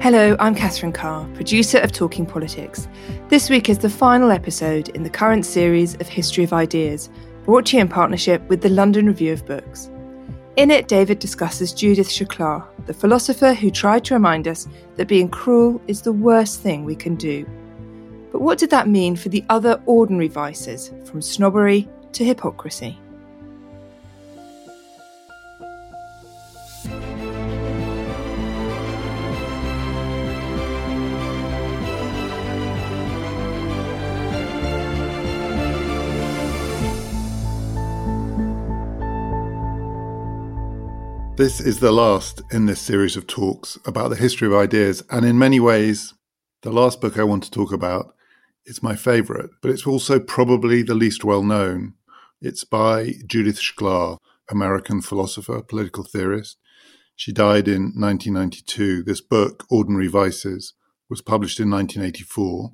Hello, I'm Catherine Carr, producer of Talking Politics. This week is the final episode in the current series of History of Ideas, brought to you in partnership with the London Review of Books. In it, David discusses Judith Shklar, the philosopher who tried to remind us that being cruel is the worst thing we can do. But what did that mean for the other ordinary vices, from snobbery to hypocrisy? This is the last in this series of talks about the history of ideas, and in many ways, the last book I want to talk about is my favourite, but it's also probably the least well-known. It's by Judith Shklar, American philosopher, political theorist. She died in 1992. This book, Ordinary Vices, was published in 1984.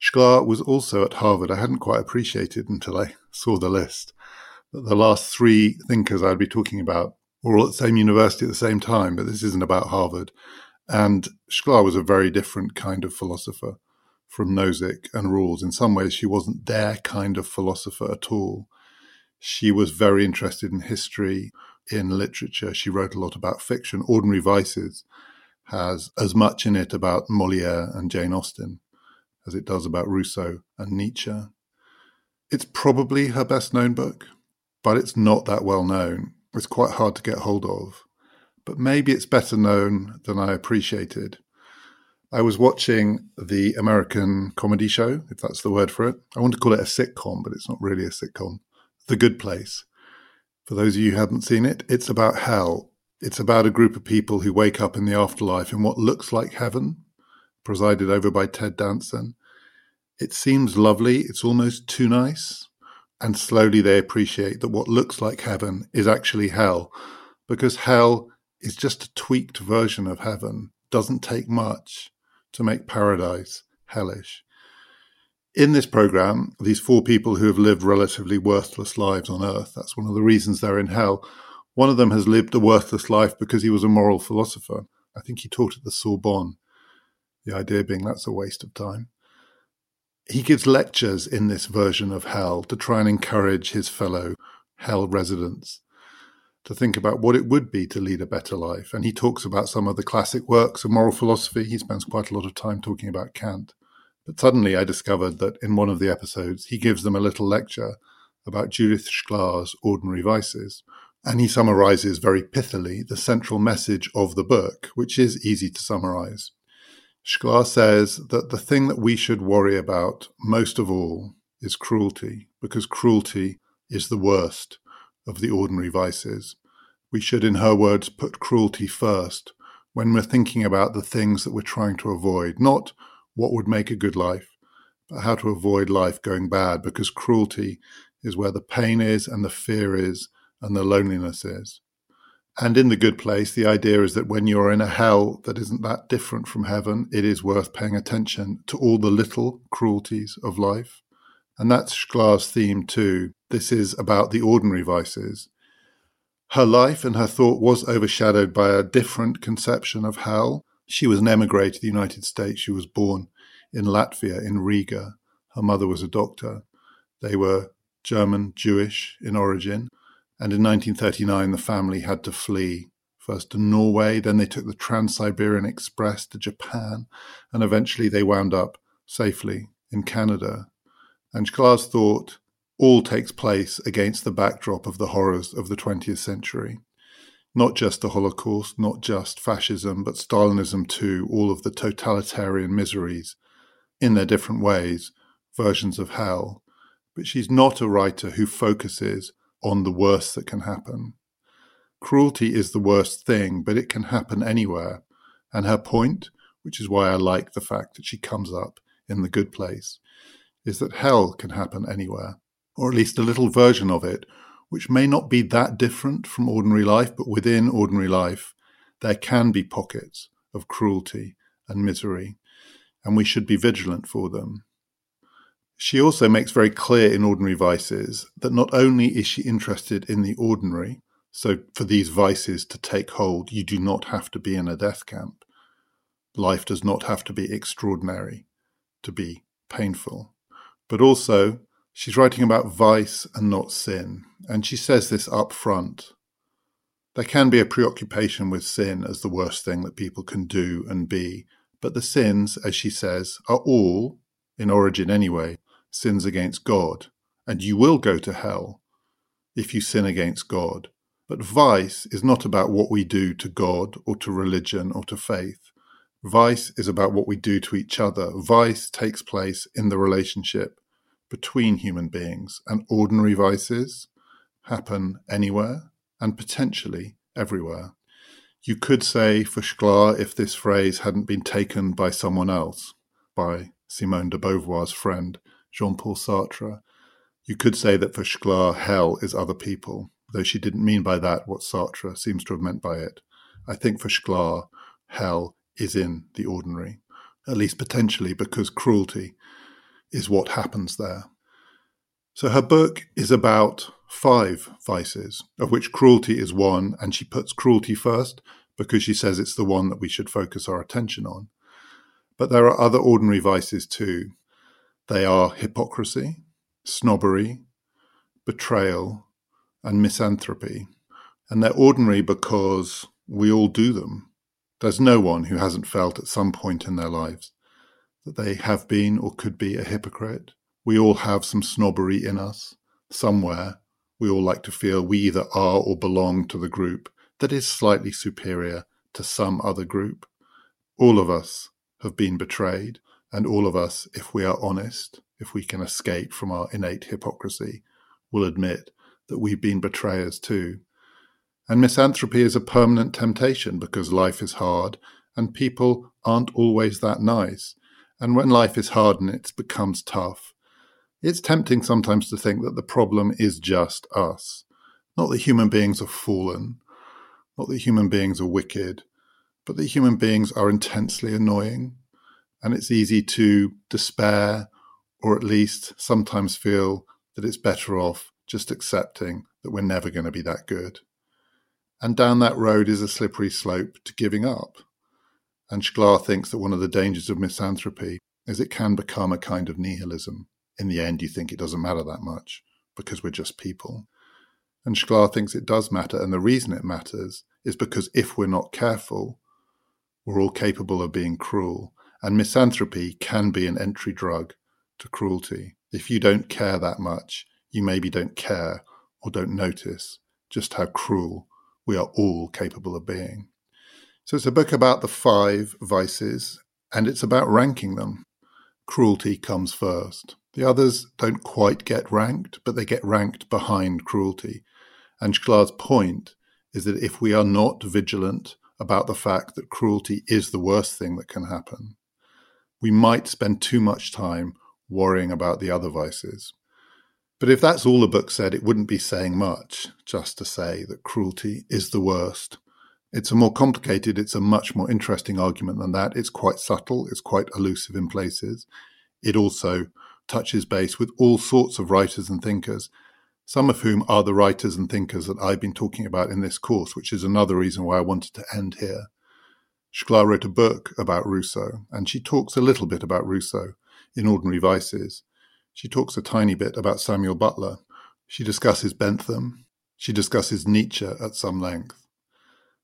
Shklar was also at Harvard. I hadn't quite appreciated until I saw the list that the last three thinkers I'd be talking about were all at the same university at the same time, but this isn't about Harvard. And Shklar was a very different kind of philosopher from Nozick and Rawls. In some ways, she wasn't their kind of philosopher at all. She was very interested in history, in literature. She wrote a lot about fiction. Ordinary Vices has as much in it about Moliere and Jane Austen as it does about Rousseau and Nietzsche. It's probably her best-known book, but it's not that well-known. It's quite hard to get hold of, but maybe it's better known than I appreciated. I was watching the American comedy show, if that's the word for it. I want to call it a sitcom, but it's not really a sitcom. The Good Place. For those of you who haven't seen it, it's about hell. It's about a group of people who wake up in the afterlife in what looks like heaven, presided over by Ted Danson. It seems lovely. It's almost too nice. And slowly they appreciate that what looks like heaven is actually hell, because hell is just a tweaked version of heaven. Doesn't take much to make paradise hellish. In this program, these four people who have lived relatively worthless lives on earth, that's one of the reasons they're in hell. One of them has lived a worthless life because he was a moral philosopher. I think he taught at the Sorbonne, the idea being that's a waste of time. He gives lectures in this version of hell to try and encourage his fellow hell residents to think about what it would be to lead a better life. And he talks about some of the classic works of moral philosophy. He spends quite a lot of time talking about Kant. But suddenly I discovered that in one of the episodes, he gives them a little lecture about Judith Shklar's Ordinary Vices. And he summarises very pithily the central message of the book, which is easy to summarise. Shklar says that the thing that we should worry about most of all is cruelty, because cruelty is the worst of the ordinary vices. We should, in her words, put cruelty first when we're thinking about the things that we're trying to avoid, not what would make a good life, but how to avoid life going bad, because cruelty is where the pain is and the fear is and the loneliness is. And in The Good Place, the idea is that when you're in a hell that isn't that different from heaven, it is worth paying attention to all the little cruelties of life. And that's Shklar's theme too. This is about the ordinary vices. Her life and her thought was overshadowed by a different conception of hell. She was an emigre to the United States. She was born in Latvia, in Riga. Her mother was a doctor. They were German, Jewish in origin. And in 1939, the family had to flee, first to Norway, then they took the Trans-Siberian Express to Japan, and eventually they wound up safely in Canada. And Shklar's thought all takes place against the backdrop of the horrors of the 20th century. Not just the Holocaust, not just fascism, but Stalinism too, all of the totalitarian miseries, in their different ways, versions of hell. But she's not a writer who focuses on the worst that can happen. Cruelty is the worst thing, but it can happen anywhere. And her point, which is why I like the fact that she comes up in The Good Place, is that hell can happen anywhere, or at least a little version of it, which may not be that different from ordinary life, but within ordinary life, there can be pockets of cruelty and misery. and we should be vigilant for them. She also makes very clear in Ordinary Vices that not only is she interested in the ordinary, so for these vices to take hold, you do not have to be in a death camp. Life does not have to be extraordinary to be painful. But also, she's writing about vice and not sin, and she says this up front. There can be a preoccupation with sin as the worst thing that people can do and be, but the sins, as she says, are all, in origin anyway, sins against God, and you will go to hell if you sin against God. But vice is not about what we do to God or to religion or to faith. Vice is about what we do to each other. Vice takes place in the relationship between human beings, and ordinary vices happen anywhere and potentially everywhere. You could say for Shklar, if this phrase hadn't been taken by someone else, by Simone de Beauvoir's friend Jean-Paul Sartre, you could say that for Shklar, hell is other people, though she didn't mean by that what Sartre seems to have meant by it. I think for Shklar, hell is in the ordinary, at least potentially, because cruelty is what happens there. So her book is about 5 vices, of which cruelty is one, and she puts cruelty first because she says it's the one that we should focus our attention on. But there are other ordinary vices too. They are hypocrisy, snobbery, betrayal, and misanthropy. And they're ordinary because we all do them. There's no one who hasn't felt at some point in their lives that they have been or could be a hypocrite. We all have some snobbery in us somewhere. We all like to feel we either are or belong to the group that is slightly superior to some other group. All of us have been betrayed, and all of us, if we are honest, if we can escape from our innate hypocrisy, will admit that we've been betrayers too. And misanthropy is a permanent temptation because life is hard and people aren't always that nice. And when life is hard and it becomes tough, it's tempting sometimes to think that the problem is just us. Not that human beings are fallen, not that human beings are wicked, but that human beings are intensely annoying. And it's easy to despair, or at least sometimes feel that it's better off just accepting that we're never going to be that good. And down that road is a slippery slope to giving up. And Shklar thinks that one of the dangers of misanthropy is it can become a kind of nihilism. In the end, you think it doesn't matter that much because we're just people. And Shklar thinks it does matter. And the reason it matters is because if we're not careful, we're all capable of being cruel. And misanthropy can be an entry drug to cruelty. If you don't care that much, you maybe don't care or don't notice just how cruel we are all capable of being. So it's a book about the 5 vices, and it's about ranking them. Cruelty comes first. The others don't quite get ranked, but they get ranked behind cruelty. And Shklar's point is that if we are not vigilant about the fact that cruelty is the worst thing that can happen, we might spend too much time worrying about the other vices. But if that's all the book said, it wouldn't be saying much just to say that cruelty is the worst. It's a much more interesting argument than that. It's quite subtle. It's quite elusive in places. It also touches base with all sorts of writers and thinkers, some of whom are the writers and thinkers that I've been talking about in this course, which is another reason why I wanted to end here. Shklar wrote a book about Rousseau, and she talks a little bit about Rousseau in Ordinary Vices. She talks a tiny bit about Samuel Butler. She discusses Bentham. She discusses Nietzsche at some length.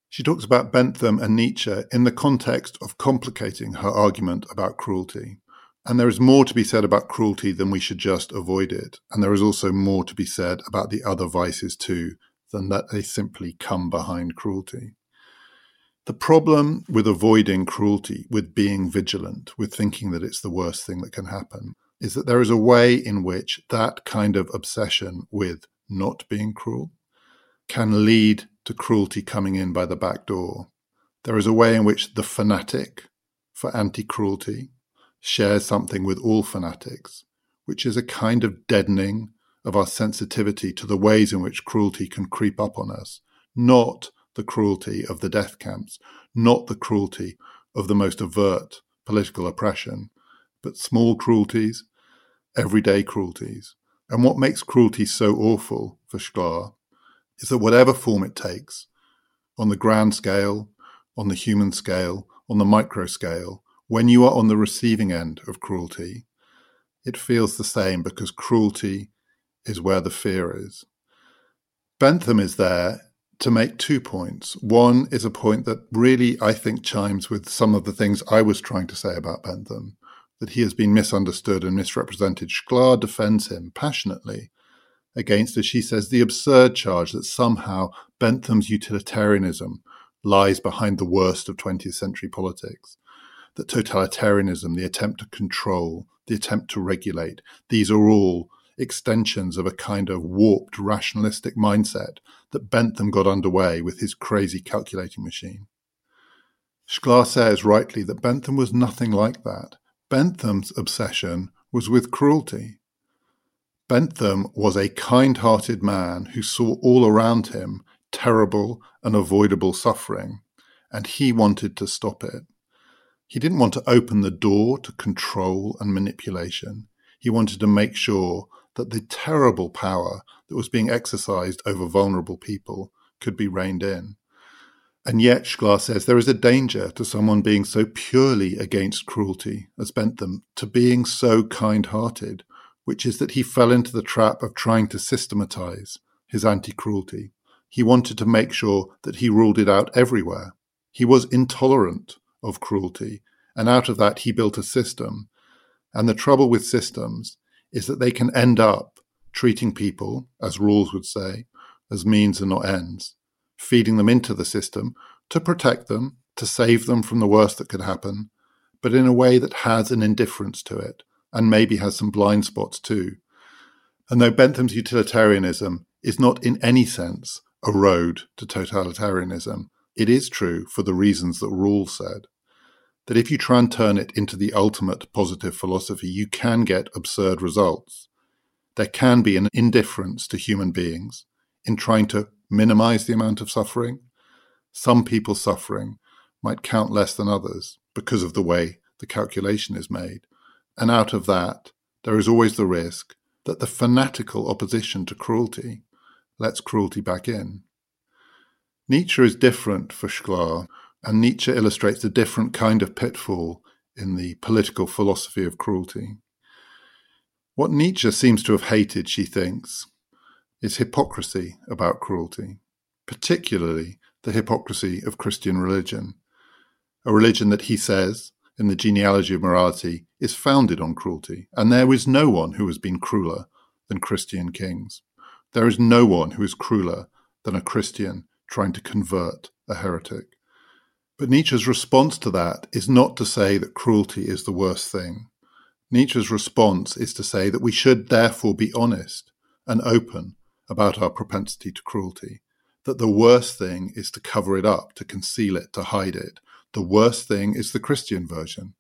She talks about Bentham and Nietzsche in the context of complicating her argument about cruelty. And there is more to be said about cruelty than we should just avoid it. And there is also more to be said about the other vices too than that they simply come behind cruelty. The problem with avoiding cruelty, with being vigilant, with thinking that it's the worst thing that can happen, is that there is a way in which that kind of obsession with not being cruel can lead to cruelty coming in by the back door. There is a way in which the fanatic for anti-cruelty shares something with all fanatics, which is a kind of deadening of our sensitivity to the ways in which cruelty can creep up on us, not the cruelty of the death camps, not the cruelty of the most overt political oppression, but small cruelties, everyday cruelties. And what makes cruelty so awful for Shklar is that whatever form it takes, on the grand scale, on the human scale, on the micro scale, when you are on the receiving end of cruelty, it feels the same because cruelty is where the fear is. Bentham is there to make 2 points. One is a point that really, I think, chimes with some of the things I was trying to say about Bentham, that he has been misunderstood and misrepresented. Shklar defends him passionately against, as she says, the absurd charge that somehow Bentham's utilitarianism lies behind the worst of 20th century politics, that totalitarianism, the attempt to control, the attempt to regulate, these are all extensions of a kind of warped rationalistic mindset that Bentham got underway with his crazy calculating machine. Shklar says rightly that Bentham was nothing like that. Bentham's obsession was with cruelty. Bentham was a kind-hearted man who saw all around him terrible and avoidable suffering, and he wanted to stop it. He didn't want to open the door to control and manipulation. He wanted to make sure that the terrible power that was being exercised over vulnerable people could be reined in. And yet, Shklar says, there is a danger to someone being so purely against cruelty as Bentham, to being so kind-hearted, which is that he fell into the trap of trying to systematize his anti-cruelty. He wanted to make sure that he ruled it out everywhere. He was intolerant of cruelty, and out of that he built a system. And the trouble with systems is that they can end up treating people, as Rawls would say, as means and not ends, feeding them into the system to protect them, to save them from the worst that could happen, but in a way that has an indifference to it and maybe has some blind spots too. And though Bentham's utilitarianism is not in any sense a road to totalitarianism, it is true for the reasons that Rawls said, that if you try and turn it into the ultimate positive philosophy, you can get absurd results. There can be an indifference to human beings in trying to minimize the amount of suffering. Some people's suffering might count less than others because of the way the calculation is made. And out of that, there is always the risk that the fanatical opposition to cruelty lets cruelty back in. Nietzsche is different for Shklar, and Nietzsche illustrates a different kind of pitfall in the political philosophy of cruelty. What Nietzsche seems to have hated, she thinks, is hypocrisy about cruelty, particularly the hypocrisy of Christian religion, a religion that he says, in the Genealogy of Morality, is founded on cruelty, and there is no one who has been crueler than Christian kings. There is no one who is crueler than a Christian trying to convert a heretic. But Nietzsche's response to that is not to say that cruelty is the worst thing. Nietzsche's response is to say that we should therefore be honest and open about our propensity to cruelty, that the worst thing is to cover it up, to conceal it, to hide it. The worst thing is the Christian version,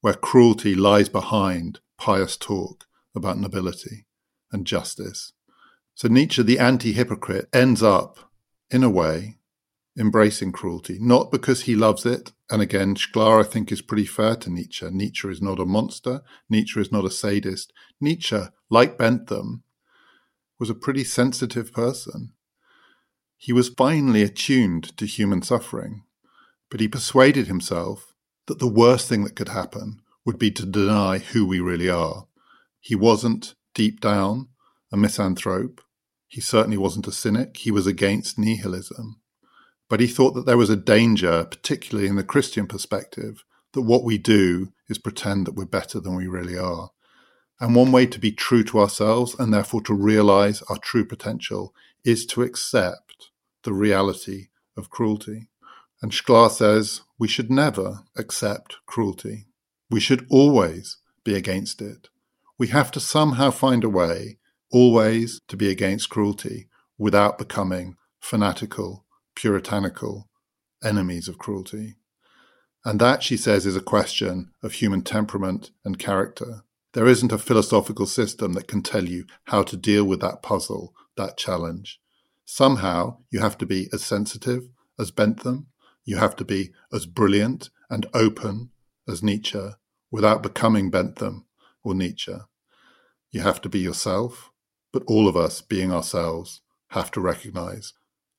where cruelty lies behind pious talk about nobility and justice. So Nietzsche, the anti-hypocrite, ends up, in a way, embracing cruelty, not because he loves it. And again, Shklar, I think, is pretty fair to Nietzsche. Nietzsche is not a monster. Nietzsche is not a sadist. Nietzsche, like Bentham, was a pretty sensitive person. He was finely attuned to human suffering, but he persuaded himself that the worst thing that could happen would be to deny who we really are. He wasn't, deep down, a misanthrope. He certainly wasn't a cynic. He was against nihilism. But he thought that there was a danger, particularly in the Christian perspective, that what we do is pretend that we're better than we really are. And one way to be true to ourselves and therefore to realize our true potential is to accept the reality of cruelty. And Shklar says we should never accept cruelty. We should always be against it. We have to somehow find a way always to be against cruelty without becoming fanatical, puritanical enemies of cruelty. And that, she says, is a question of human temperament and character. There isn't a philosophical system that can tell you how to deal with that puzzle, that challenge. Somehow, you have to be as sensitive as Bentham. You have to be as brilliant and open as Nietzsche without becoming Bentham or Nietzsche. You have to be yourself, but all of us being ourselves have to recognize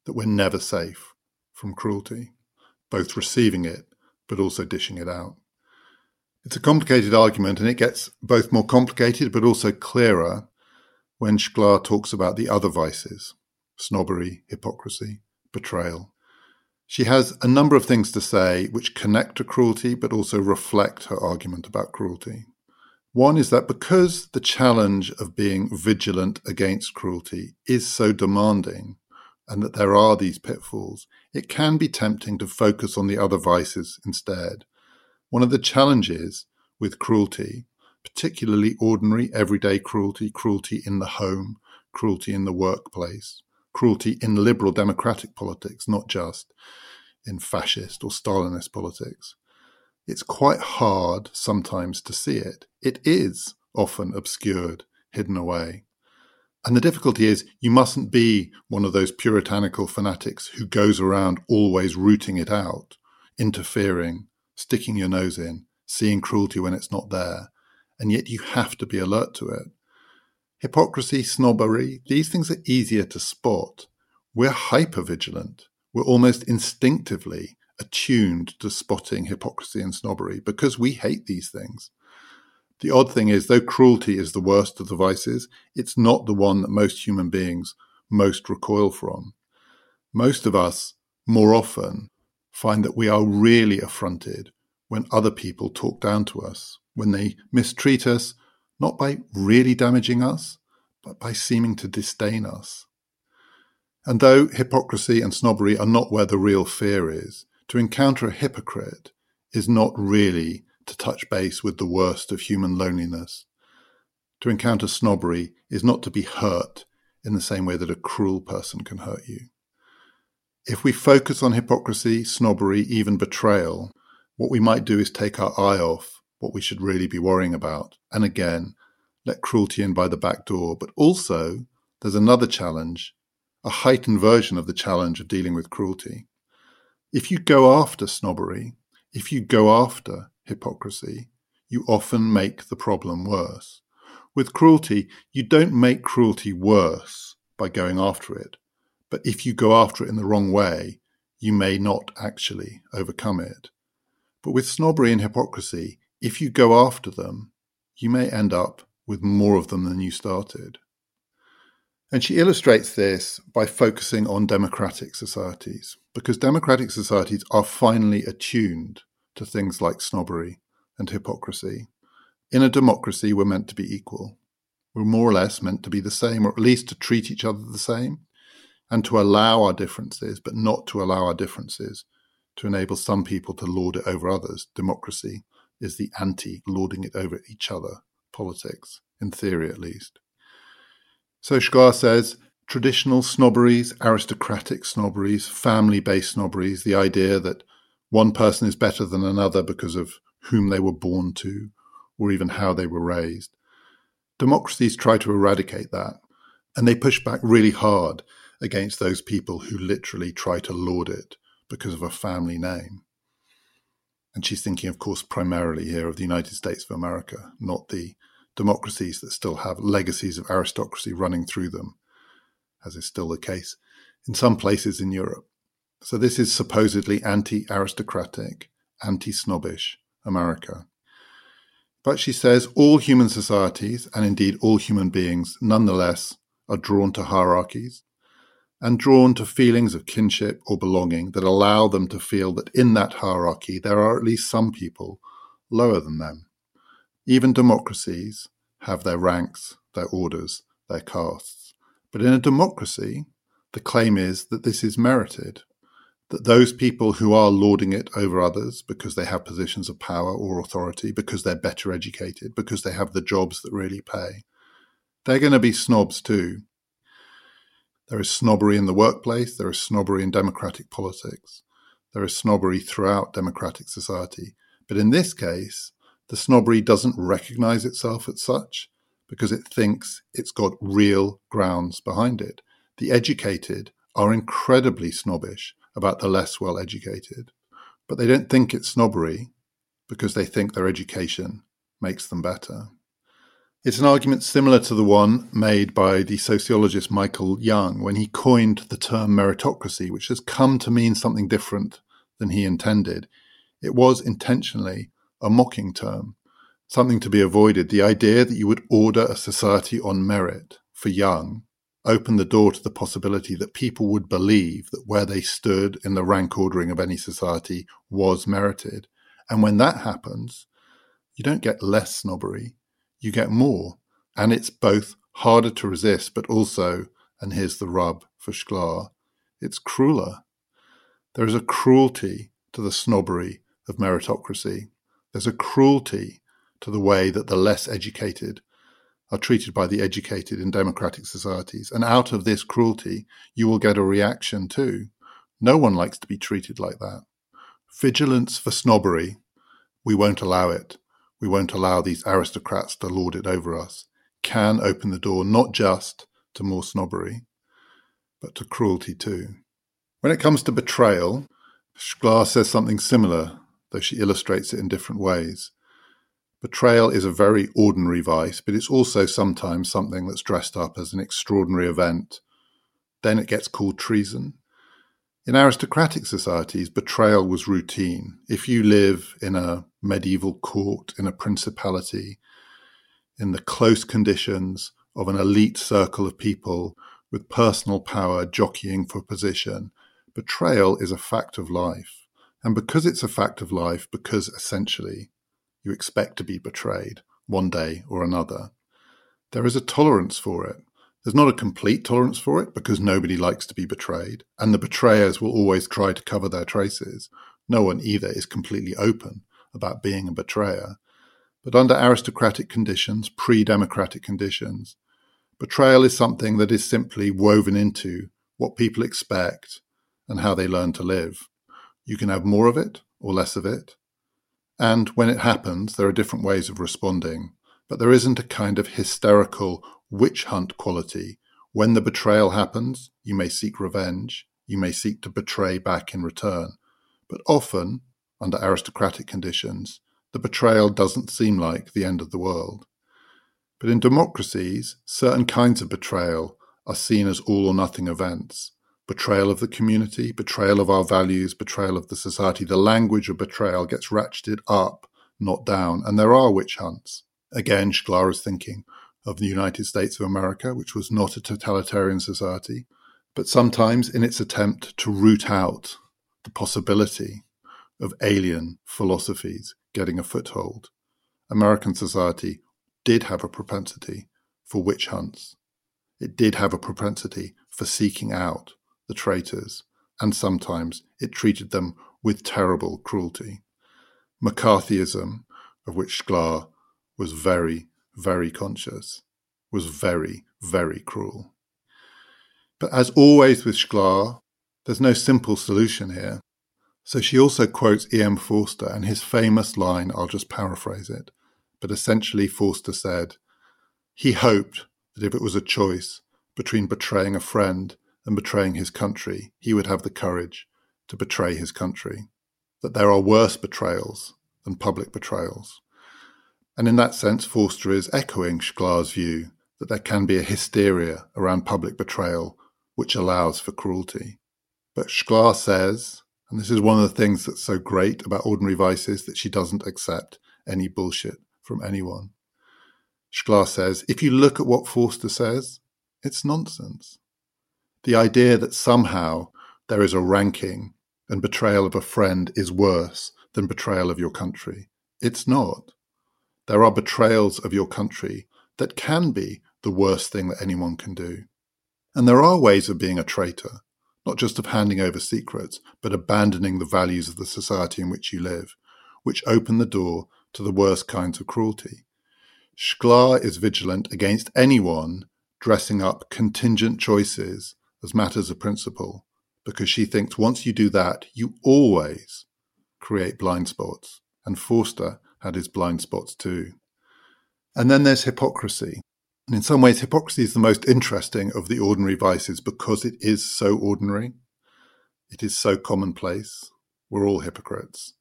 that we're never safe from cruelty, both receiving it, but also dishing it out. It's a complicated argument, and it gets both more complicated but also clearer when Shklar talks about the other vices, snobbery, hypocrisy, betrayal. She has a number of things to say which connect to cruelty but also reflect her argument about cruelty. One is that because the challenge of being vigilant against cruelty is so demanding and that there are these pitfalls, it can be tempting to focus on the other vices instead. One of the challenges with cruelty, particularly ordinary everyday cruelty, cruelty in the home, cruelty in the workplace, cruelty in liberal democratic politics, not just in fascist or Stalinist politics, it's quite hard sometimes to see it. It is often obscured, hidden away. And the difficulty is you mustn't be one of those puritanical fanatics who goes around always rooting it out, interfering, sticking your nose in, seeing cruelty when it's not there. And yet you have to be alert to it. Hypocrisy, snobbery, these things are easier to spot. We're hypervigilant. We're almost instinctively attuned to spotting hypocrisy and snobbery because we hate these things. The odd thing is, though cruelty is the worst of the vices, it's not the one that most human beings most recoil from. Most of us, more often, find that we are really affronted when other people talk down to us, when they mistreat us, not by really damaging us, but by seeming to disdain us. And though hypocrisy and snobbery are not where the real fear is, to encounter a hypocrite is not really to touch base with the worst of human loneliness. To encounter snobbery is not to be hurt in the same way that a cruel person can hurt you. If we focus on hypocrisy, snobbery, even betrayal, what we might do is take our eye off what we should really be worrying about. And again, let cruelty in by the back door. But also, there's another challenge, a heightened version of the challenge of dealing with cruelty. If you go after snobbery, if you go after hypocrisy, you often make the problem worse. With cruelty, you don't make cruelty worse by going after it, but if you go after it in the wrong way, you may not actually overcome it. But with snobbery and hypocrisy, if you go after them, you may end up with more of them than you started. And she illustrates this by focusing on democratic societies, because democratic societies are finely attuned to things like snobbery and hypocrisy. In a democracy, we're meant to be equal. We're more or less meant to be the same, or at least to treat each other the same, and to allow our differences, but not to allow our differences to enable some people to lord it over others. Democracy is the anti-lording it over each other politics, in theory at least. So Shklar says, traditional snobberies, aristocratic snobberies, family-based snobberies, the idea that one person is better than another because of whom they were born to, or even how they were raised. Democracies try to eradicate that, and they push back really hard against those people who literally try to lord it because of a family name. And she's thinking, of course, primarily here of the United States of America, not the democracies that still have legacies of aristocracy running through them, as is still the case in some places in Europe. So this is supposedly anti-aristocratic, anti-snobbish America. But she says all human societies, and indeed all human beings, nonetheless, are drawn to hierarchies and drawn to feelings of kinship or belonging that allow them to feel that in that hierarchy there are at least some people lower than them. Even democracies have their ranks, their orders, their castes. But in a democracy, the claim is that this is merited, that those people who are lording it over others because they have positions of power or authority, because they're better educated, because they have the jobs that really pay, they're going to be snobs too. There is snobbery in the workplace, there is snobbery in democratic politics, there is snobbery throughout democratic society. But in this case, the snobbery doesn't recognize itself as such because it thinks it's got real grounds behind it. The educated are incredibly snobbish about the less well-educated, but they don't think it's snobbery because they think their education makes them better. It's an argument similar to the one made by the sociologist Michael Young when he coined the term meritocracy, which has come to mean something different than he intended. It was intentionally a mocking term, something to be avoided. The idea that you would order a society on merit, for Young, opened the door to the possibility that people would believe that where they stood in the rank ordering of any society was merited. And when that happens, you don't get less snobbery, you get more. And it's both harder to resist, but also, and here's the rub for Shklar, it's crueler. There is a cruelty to the snobbery of meritocracy. There's a cruelty to the way that the less educated are treated by the educated in democratic societies. And out of this cruelty, you will get a reaction too. No one likes to be treated like that. Vigilance for snobbery. We won't allow it. We won't allow these aristocrats to lord it over us. Can open the door not just to more snobbery, but to cruelty too. When it comes to betrayal, Shklar says something similar, though she illustrates it in different ways. Betrayal is a very ordinary vice, but it's also sometimes something that's dressed up as an extraordinary event. Then it gets called treason. In aristocratic societies, betrayal was routine. If you live in a medieval court, in a principality, in the close conditions of an elite circle of people with personal power jockeying for position, betrayal is a fact of life. And because it's a fact of life, because essentially you expect to be betrayed one day or another, there is a tolerance for it. There's not a complete tolerance for it because nobody likes to be betrayed, and the betrayers will always try to cover their traces. No one either is completely open about being a betrayer. But under aristocratic conditions, pre-democratic conditions, betrayal is something that is simply woven into what people expect and how they learn to live. You can have more of it or less of it. And when it happens, there are different ways of responding. But there isn't a kind of hysterical witch hunt quality. When the betrayal happens, you may seek revenge. You may seek to betray back in return. But often, under aristocratic conditions, the betrayal doesn't seem like the end of the world. But in democracies, certain kinds of betrayal are seen as all or nothing events. Betrayal of the community, betrayal of our values, betrayal of the society. The language of betrayal gets ratcheted up, not down, and there are witch hunts. Again, Shklar is thinking of the United States of America, which was not a totalitarian society, but sometimes in its attempt to root out the possibility of alien philosophies getting a foothold, American society did have a propensity for witch hunts. It did have a propensity for seeking out the traitors, and sometimes it treated them with terrible cruelty. McCarthyism, of which Shklar was very, very conscious, was very, very cruel. But as always with Shklar, there's no simple solution here. So she also quotes E.M. Forster and his famous line, I'll just paraphrase it, but essentially Forster said, he hoped that if it was a choice between betraying a friend and betraying his country, he would have the courage to betray his country, that there are worse betrayals than public betrayals. And in that sense, Forster is echoing Shklar's view that there can be a hysteria around public betrayal which allows for cruelty. But Shklar says, and this is one of the things that's so great about Ordinary Vices, that she doesn't accept any bullshit from anyone. Shklar says, if you look at what Forster says, it's nonsense. The idea that somehow there is a ranking and betrayal of a friend is worse than betrayal of your country. It's not. There are betrayals of your country that can be the worst thing that anyone can do. And there are ways of being a traitor, not just of handing over secrets, but abandoning the values of the society in which you live, which open the door to the worst kinds of cruelty. Shklar is vigilant against anyone dressing up contingent choices as matters of principle, because she thinks once you do that, you always create blind spots. And Forster had his blind spots too. And then there's hypocrisy. And in some ways, hypocrisy is the most interesting of the ordinary vices because it is so ordinary. It is so commonplace. We're all hypocrites.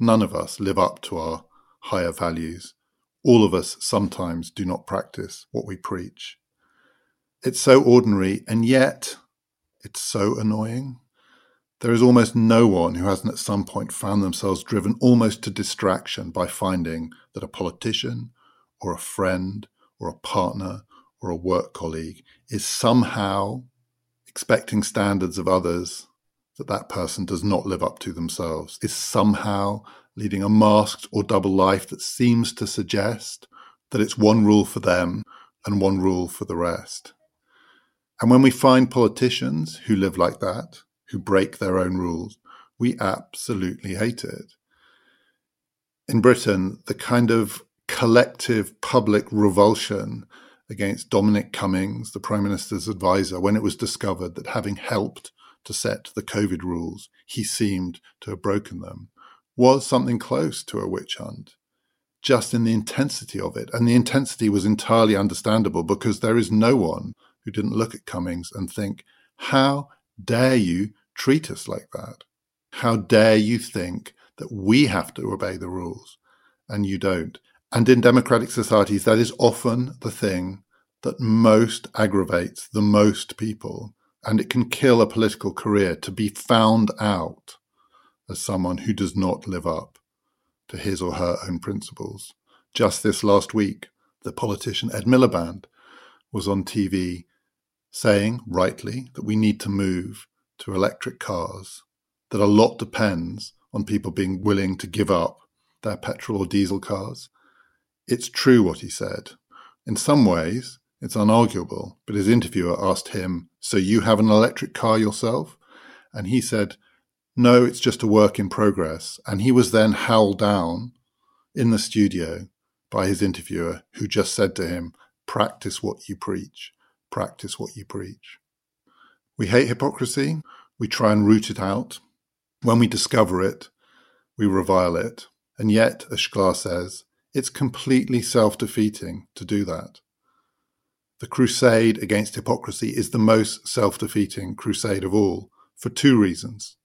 None of us live up to our higher values. All of us sometimes do not practice what we preach. It's so ordinary, and yet it's so annoying. There is almost no one who hasn't at some point found themselves driven almost to distraction by finding that a politician or a friend or a partner or a work colleague is somehow expecting standards of others that that person does not live up to themselves, is somehow leading a masked or double life that seems to suggest that it's one rule for them and one rule for the rest. And when we find politicians who live like that, who break their own rules, we absolutely hate it. In Britain, the kind of collective public revulsion against Dominic Cummings, the Prime Minister's advisor, when it was discovered that having helped to set the COVID rules, he seemed to have broken them, was something close to a witch hunt, just in the intensity of it. And the intensity was entirely understandable, because there is no one who didn't look at Cummings and think, how dare you treat us like that? How dare you think that we have to obey the rules and you don't? And in democratic societies, that is often the thing that most aggravates the most people. And it can kill a political career to be found out as someone who does not live up to his or her own principles. Just this last week, the politician Ed Miliband was on TV saying, rightly, that we need to move to electric cars, that a lot depends on people being willing to give up their petrol or diesel cars. It's true what he said. In some ways, it's unarguable, but his interviewer asked him, so you have an electric car yourself? And he said, no, it's just a work in progress. And he was then howled down in the studio by his interviewer, who just said to him, practice what you preach, practice what you preach. We hate hypocrisy. We try and root it out. When we discover it, we revile it. And yet, as Shklar says, it's completely self-defeating to do that. The crusade against hypocrisy is the most self-defeating crusade of all, for two reasons.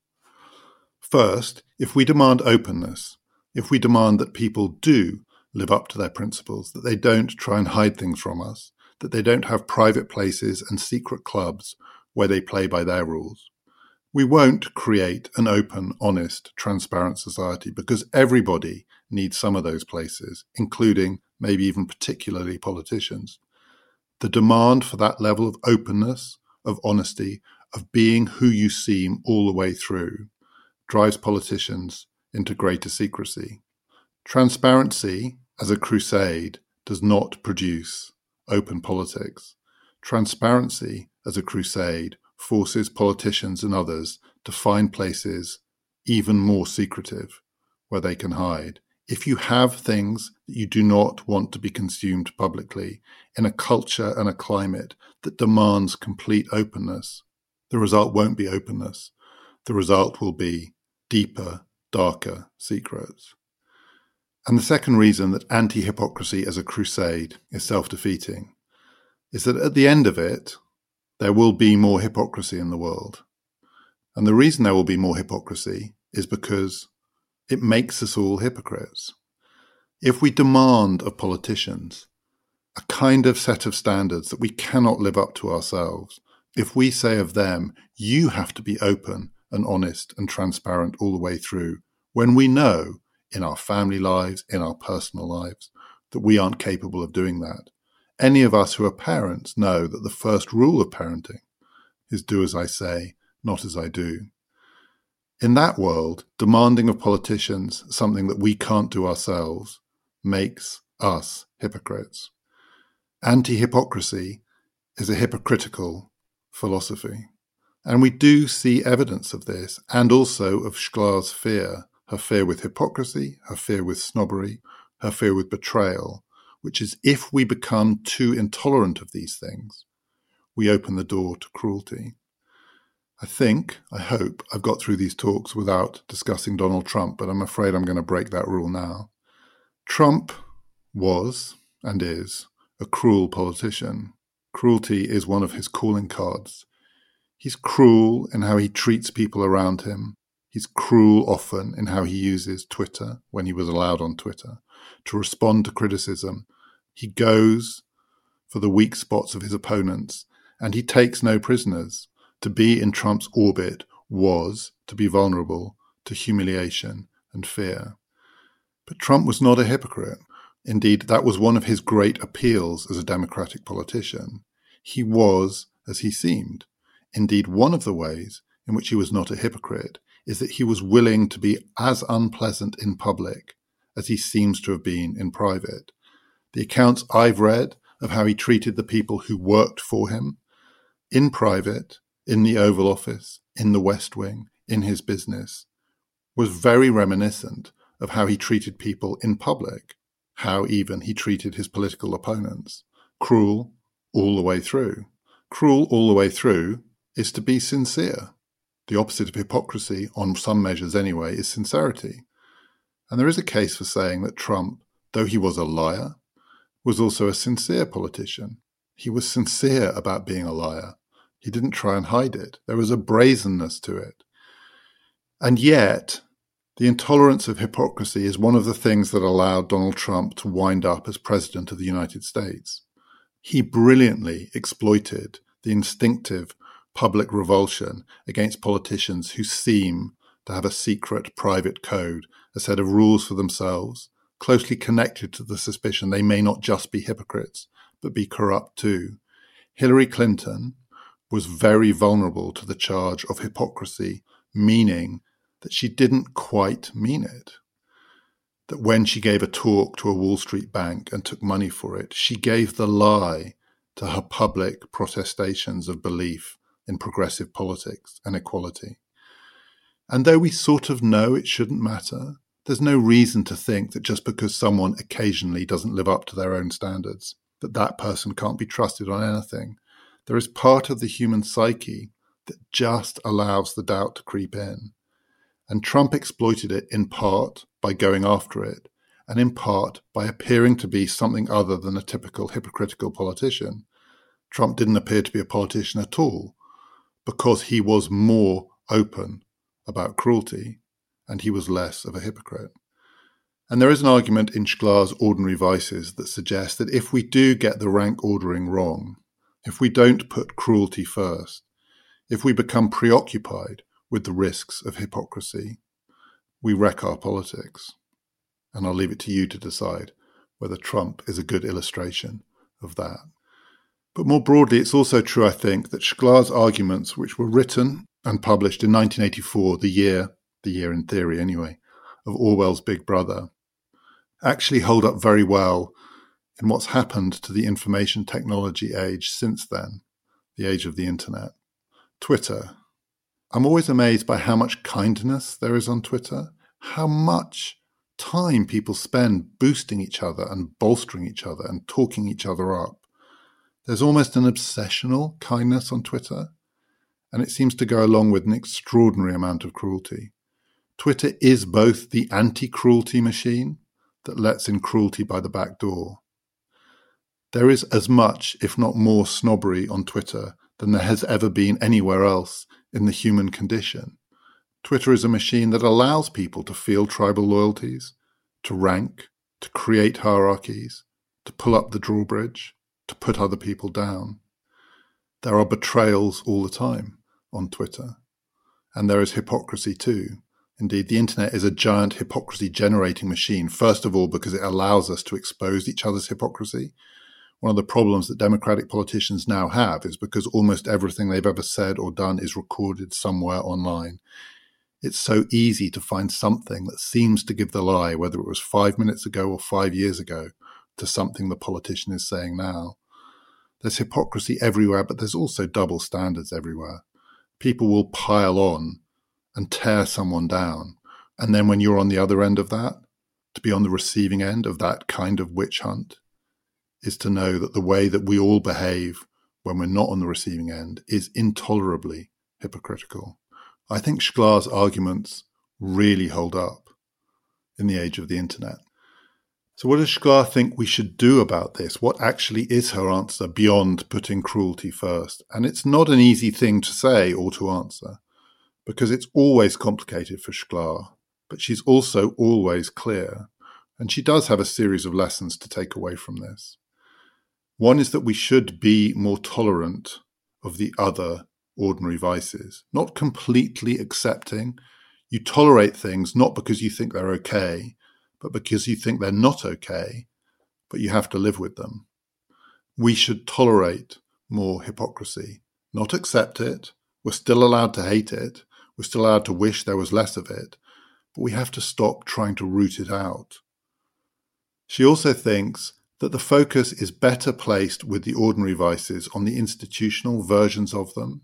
First, if we demand openness, if we demand that people do live up to their principles, that they don't try and hide things from us, that they don't have private places and secret clubs where they play by their rules, we won't create an open, honest, transparent society, because everybody needs some of those places, including maybe even particularly politicians. The demand for that level of openness, of honesty, of being who you seem all the way through, drives politicians into greater secrecy. Transparency as a crusade does not produce open politics. Transparency as a crusade forces politicians and others to find places even more secretive where they can hide. If you have things that you do not want to be consumed publicly in a culture and a climate that demands complete openness, the result won't be openness. The result will be deeper, darker secrets. And the second reason that anti-hypocrisy as a crusade is self-defeating is that at the end of it, there will be more hypocrisy in the world. And the reason there will be more hypocrisy is because it makes us all hypocrites. If we demand of politicians a kind of set of standards that we cannot live up to ourselves, if we say of them, you have to be open and honest and transparent all the way through, when we know in our family lives, in our personal lives, that we aren't capable of doing that. Any of us who are parents know that the first rule of parenting is do as I say, not as I do. In that world, demanding of politicians something that we can't do ourselves makes us hypocrites. Anti-hypocrisy is a hypocritical philosophy. And we do see evidence of this, and also of Shklar's fear, her fear with hypocrisy, her fear with snobbery, her fear with betrayal, which is if we become too intolerant of these things, we open the door to cruelty. I hope I've got through these talks without discussing Donald Trump, but I'm afraid I'm going to break that rule now. Trump was and is a cruel politician. Cruelty is one of his calling cards. He's cruel in how he treats people around him. He's cruel often in how he uses Twitter, when he was allowed on Twitter, to respond to criticism. He goes for the weak spots of his opponents, and he takes no prisoners. To be in Trump's orbit was to be vulnerable to humiliation and fear. But Trump was not a hypocrite. Indeed, that was one of his great appeals as a Democratic politician. He was as he seemed. Indeed, one of the ways in which he was not a hypocrite is that he was willing to be as unpleasant in public as he seems to have been in private. The accounts I've read of how he treated the people who worked for him, in private, in the Oval Office, in the West Wing, in his business, was very reminiscent of how he treated people in public, how even he treated his political opponents. Cruel all the way through. Cruel all the way through is to be sincere. The opposite of hypocrisy, on some measures anyway, is sincerity. And there is a case for saying that Trump, though he was a liar, was also a sincere politician. He was sincere about being a liar. He didn't try and hide it. There was a brazenness to it. And yet, the intolerance of hypocrisy is one of the things that allowed Donald Trump to wind up as President of the United States. He brilliantly exploited the instinctive public revulsion against politicians who seem to have a secret private code, a set of rules for themselves, closely connected to the suspicion they may not just be hypocrites, but be corrupt too. Hillary Clinton was very vulnerable to the charge of hypocrisy, meaning that she didn't quite mean it. That when she gave a talk to a Wall Street bank and took money for it, she gave the lie to her public protestations of belief in progressive politics and equality. And though we sort of know it shouldn't matter, there's no reason to think that just because someone occasionally doesn't live up to their own standards, that that person can't be trusted on anything. There is part of the human psyche that just allows the doubt to creep in. And Trump exploited it in part by going after it, and in part by appearing to be something other than a typical hypocritical politician. Trump didn't appear to be a politician at all, because he was more open about cruelty, and he was less of a hypocrite. And there is an argument in Shklar's Ordinary Vices that suggests that if we do get the rank ordering wrong, if we don't put cruelty first, if we become preoccupied with the risks of hypocrisy, we wreck our politics. And I'll leave it to you to decide whether Trump is a good illustration of that. But more broadly, it's also true, I think, that Shklar's arguments, which were written and published in 1984, the year in theory anyway, of Orwell's Big Brother, actually hold up very well in what's happened to the information technology age since then, the age of the internet. Twitter. I'm always amazed by how much kindness there is on Twitter, how much time people spend boosting each other and bolstering each other and talking each other up. There's almost an obsessional kindness on Twitter, and it seems to go along with an extraordinary amount of cruelty. Twitter is both the anti-cruelty machine that lets in cruelty by the back door. There is as much, if not more, snobbery on Twitter than there has ever been anywhere else in the human condition. Twitter is a machine that allows people to feel tribal loyalties, to rank, to create hierarchies, to pull up the drawbridge, to put other people down. There are betrayals all the time on Twitter. And there is hypocrisy too. Indeed, the internet is a giant hypocrisy-generating machine, first of all because it allows us to expose each other's hypocrisy. One of the problems that Democratic politicians now have is because almost everything they've ever said or done is recorded somewhere online. It's so easy to find something that seems to give the lie, whether it was 5 minutes ago or 5 years ago, to something the politician is saying now. There's hypocrisy everywhere, but there's also double standards everywhere. People will pile on and tear someone down. And then when you're on the other end of that, to be on the receiving end of that kind of witch hunt, is to know that the way that we all behave when we're not on the receiving end is intolerably hypocritical. I think Shklar's arguments really hold up in the age of the internet. So what does Shklar think we should do about this? What actually is her answer beyond putting cruelty first? And it's not an easy thing to say or to answer. because it's always complicated for Shklar, but she's also always clear, and she does have a series of lessons to take away from this. One is that we should be more tolerant of the other ordinary vices, not completely accepting. You tolerate things not because you think they're okay, but because you think they're not okay, but you have to live with them. We should tolerate more hypocrisy, not accept it. We're still allowed to hate it. We're still allowed to wish there was less of it, but we have to stop trying to root it out. She also thinks that the focus is better placed with the ordinary vices on the institutional versions of them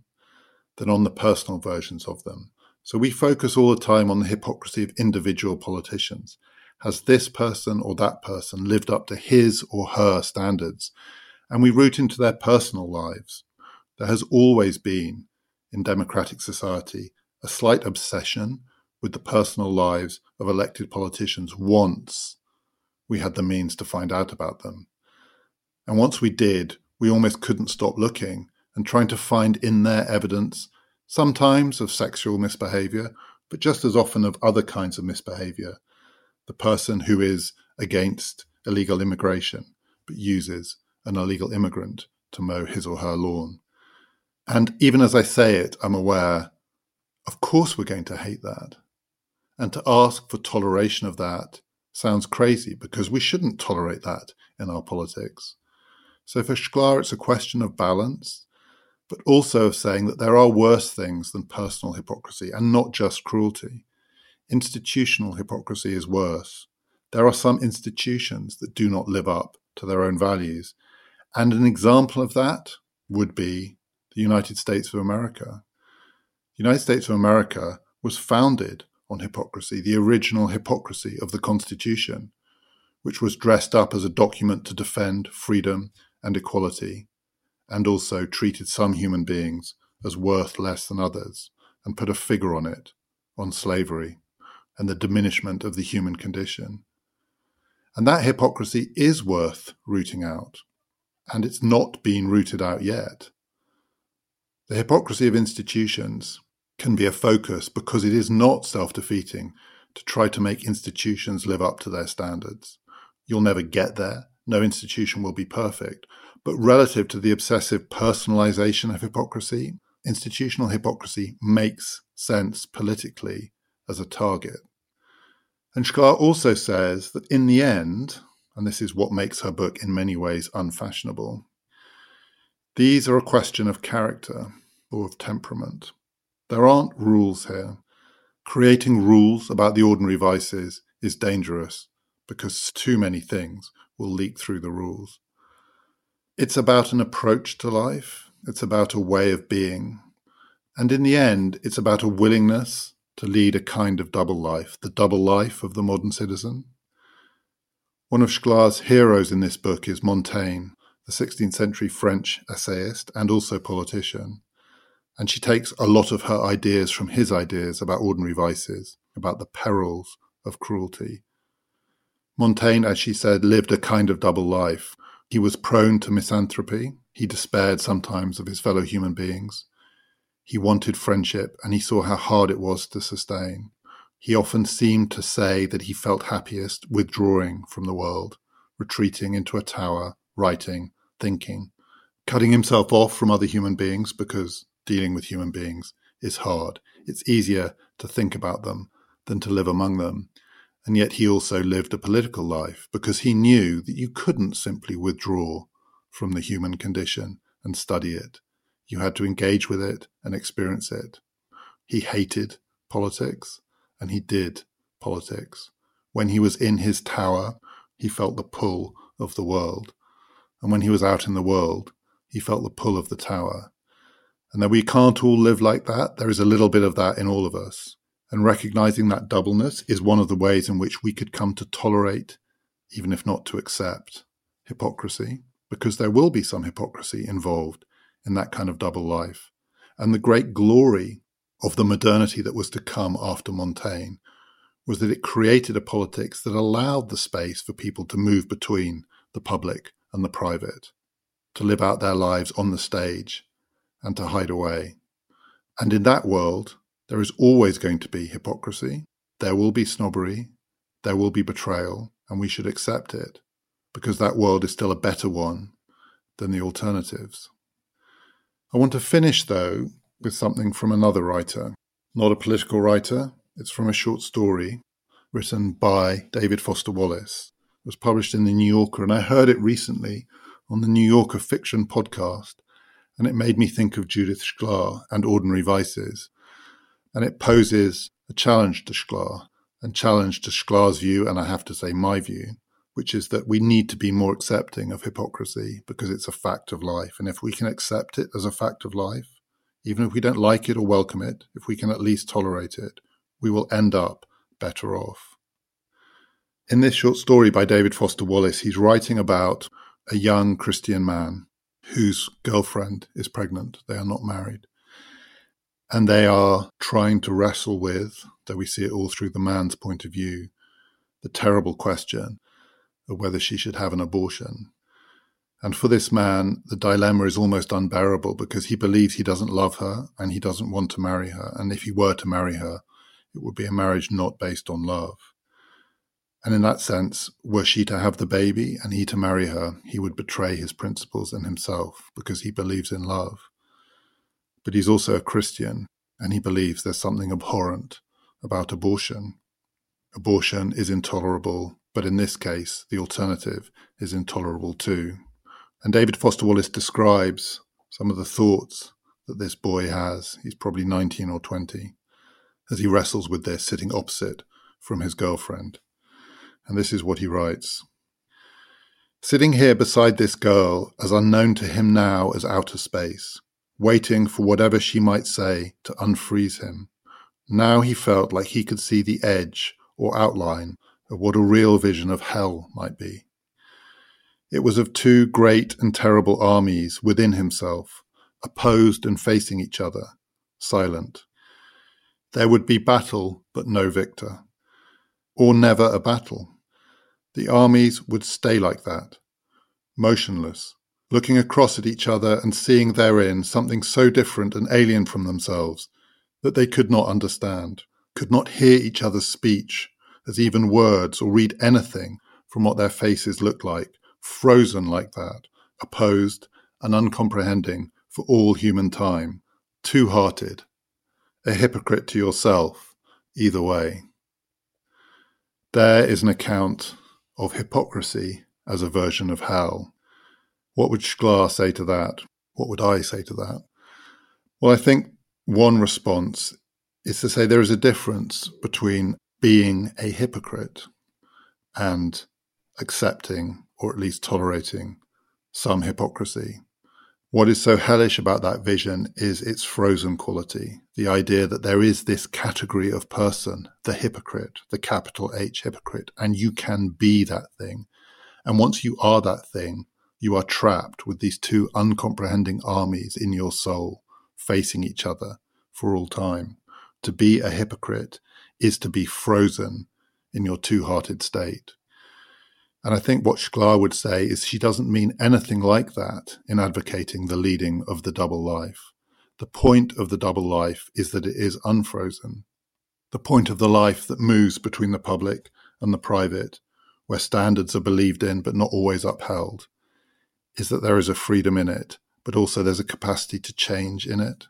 than on the personal versions of them. So we focus all the time on the hypocrisy of individual politicians. Has this person or that person lived up to his or her standards? And we root into their personal lives. There has always been, in democratic society, a slight obsession with the personal lives of elected politicians once we had the means to find out about them. And once we did, we almost couldn't stop looking and trying to find in there evidence, sometimes of sexual misbehaviour, but just as often of other kinds of misbehaviour. The person who is against illegal immigration, but uses an illegal immigrant to mow his or her lawn. And even as I say it, I'm aware, of course we're going to hate that. And to ask for toleration of that sounds crazy, because we shouldn't tolerate that in our politics. So for Shklar, it's a question of balance, but also of saying that there are worse things than personal hypocrisy, and not just cruelty. Institutional hypocrisy is worse. There are some institutions that do not live up to their own values. And an example of that would be the United States of America. The United States of America was founded on hypocrisy, the original hypocrisy of the Constitution, which was dressed up as a document to defend freedom and equality, and also treated some human beings as worth less than others, and put a figure on it, on slavery and the diminishment of the human condition. And that hypocrisy is worth rooting out, and it's not been rooted out yet. The hypocrisy of institutions can be a focus because it is not self-defeating to try to make institutions live up to their standards. You'll never get there. No institution will be perfect. But relative to the obsessive personalization of hypocrisy, institutional hypocrisy makes sense politically as a target. And Shklar also says that in the end, and this is what makes her book in many ways unfashionable, these are a question of character or of temperament. There aren't rules here. Creating rules about the ordinary vices is dangerous because too many things will leak through the rules. It's about an approach to life. It's about a way of being. And in the end, it's about a willingness to lead a kind of double life, the double life of the modern citizen. One of Shklar's heroes in this book is Montaigne, the 16th century French essayist and also politician. And she takes a lot of her ideas from his ideas about ordinary vices, about the perils of cruelty. Montaigne, as she said, lived a kind of double life. He was prone to misanthropy. He despaired sometimes of his fellow human beings. He wanted friendship, and he saw how hard it was to sustain. He often seemed to say that he felt happiest withdrawing from the world, retreating into a tower, writing, thinking, cutting himself off from other human beings because dealing with human beings is hard. It's easier to think about them than to live among them. And yet he also lived a political life because he knew that you couldn't simply withdraw from the human condition and study it. You had to engage with it and experience it. He hated politics, and he did politics. When he was in his tower, he felt the pull of the world. And when he was out in the world, he felt the pull of the tower. And that we can't all live like that. There is a little bit of that in all of us. And recognizing that doubleness is one of the ways in which we could come to tolerate, even if not to accept, hypocrisy, because there will be some hypocrisy involved in that kind of double life. And the great glory of the modernity that was to come after Montaigne was that it created a politics that allowed the space for people to move between the public and the private, to live out their lives on the stage, and to hide away. And in that world, There is always going to be hypocrisy. There will be snobbery. There will be betrayal, and we should accept it, because that world is still a better one than the alternatives. I want to finish, though, with something from another writer. Not a political writer. It's from a short story written by David Foster Wallace. It was published in The New Yorker, and I heard it recently on the New Yorker Fiction podcast, and it made me think of Judith Shklar and Ordinary Vices. And it poses a challenge to Shklar, and challenge to Shklar's view, and I have to say my view, which is that we need to be more accepting of hypocrisy because it's a fact of life. And if we can accept it as a fact of life, even if we don't like it or welcome it, if we can at least tolerate it, we will end up better off. In this short story by David Foster Wallace, he's writing about a young Christian man whose girlfriend is pregnant. They are not married. And they are trying to wrestle with, though we see it all through the man's point of view, the terrible question of whether she should have an abortion. And for this man, the dilemma is almost unbearable because he believes he doesn't love her and he doesn't want to marry her. And if he were to marry her, it would be a marriage not based on love. And in that sense, were she to have the baby and he to marry her, he would betray his principles and himself because he believes in love. But he's also a Christian, and he believes there's something abhorrent about abortion. Abortion is intolerable, but in this case, the alternative is intolerable too. And David Foster Wallace describes some of the thoughts that this boy has. He's probably 19 or 20, as he wrestles with this, sitting opposite from his girlfriend. And this is what he writes. Sitting here beside this girl, as unknown to him now as outer space, waiting for whatever she might say to unfreeze him. Now he felt like he could see the edge or outline of what a real vision of hell might be. It was of two great and terrible armies within himself, opposed and facing each other, silent. There would be battle, but no victor. Or never a battle. The armies would stay like that, motionless, looking across at each other and seeing therein something so different and alien from themselves that they could not understand, could not hear each other's speech as even words or read anything from what their faces looked like, frozen like that, opposed and uncomprehending for all human time, two-hearted, a hypocrite to yourself, either way. There is an account of hypocrisy as a version of hell. What would Shklar say to that? What would I say to that? Well, I think one response is to say there is a difference between being a hypocrite and accepting or at least tolerating some hypocrisy. What is so hellish about that vision is its frozen quality, the idea that there is this category of person, the hypocrite, the capital H hypocrite, and you can be that thing. And once you are that thing, you are trapped with these two uncomprehending armies in your soul, facing each other for all time. To be a hypocrite is to be frozen in your two-hearted state. And I think what Shklar would say is she doesn't mean anything like that in advocating the leading of the double life. The point of the double life is that it is unfrozen. The point of the life that moves between the public and the private, where standards are believed in but not always upheld, is that there is a freedom in it, but also there's a capacity to change in it.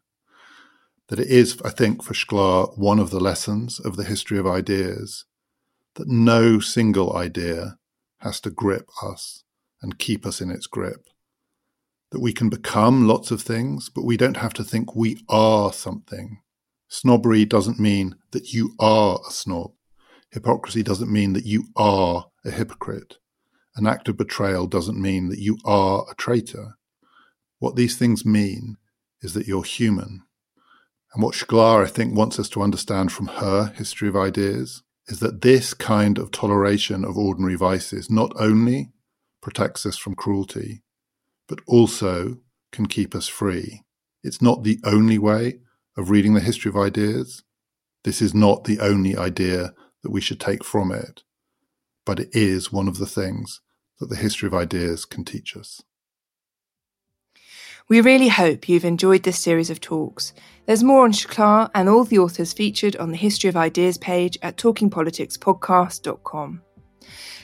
That it is, I think, for Shklar, one of the lessons of the history of ideas, that no single idea has to grip us and keep us in its grip. That we can become lots of things, but we don't have to think we are something. Snobbery doesn't mean that you are a snob. Hypocrisy doesn't mean that you are a hypocrite. An act of betrayal doesn't mean that you are a traitor. What these things mean is that you're human. And what Shklar, I think, wants us to understand from her history of ideas is that this kind of toleration of ordinary vices not only protects us from cruelty, but also can keep us free. It's not the only way of reading the history of ideas. This is not the only idea that we should take from it, but it is one of the things that the history of ideas can teach us. We really hope you've enjoyed this series of talks. There's more on Shklar and all the authors featured on the History of Ideas page at talkingpoliticspodcast.com.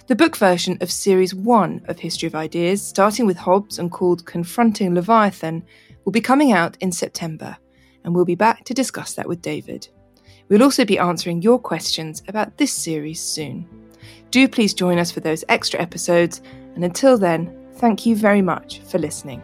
The book version of Series 1 of History of Ideas, starting with Hobbes and called Confronting Leviathan, will be coming out in September, and we'll be back to discuss that with David. We'll also be answering your questions about this series soon. Do please join us for those extra episodes, and until then, thank you very much for listening.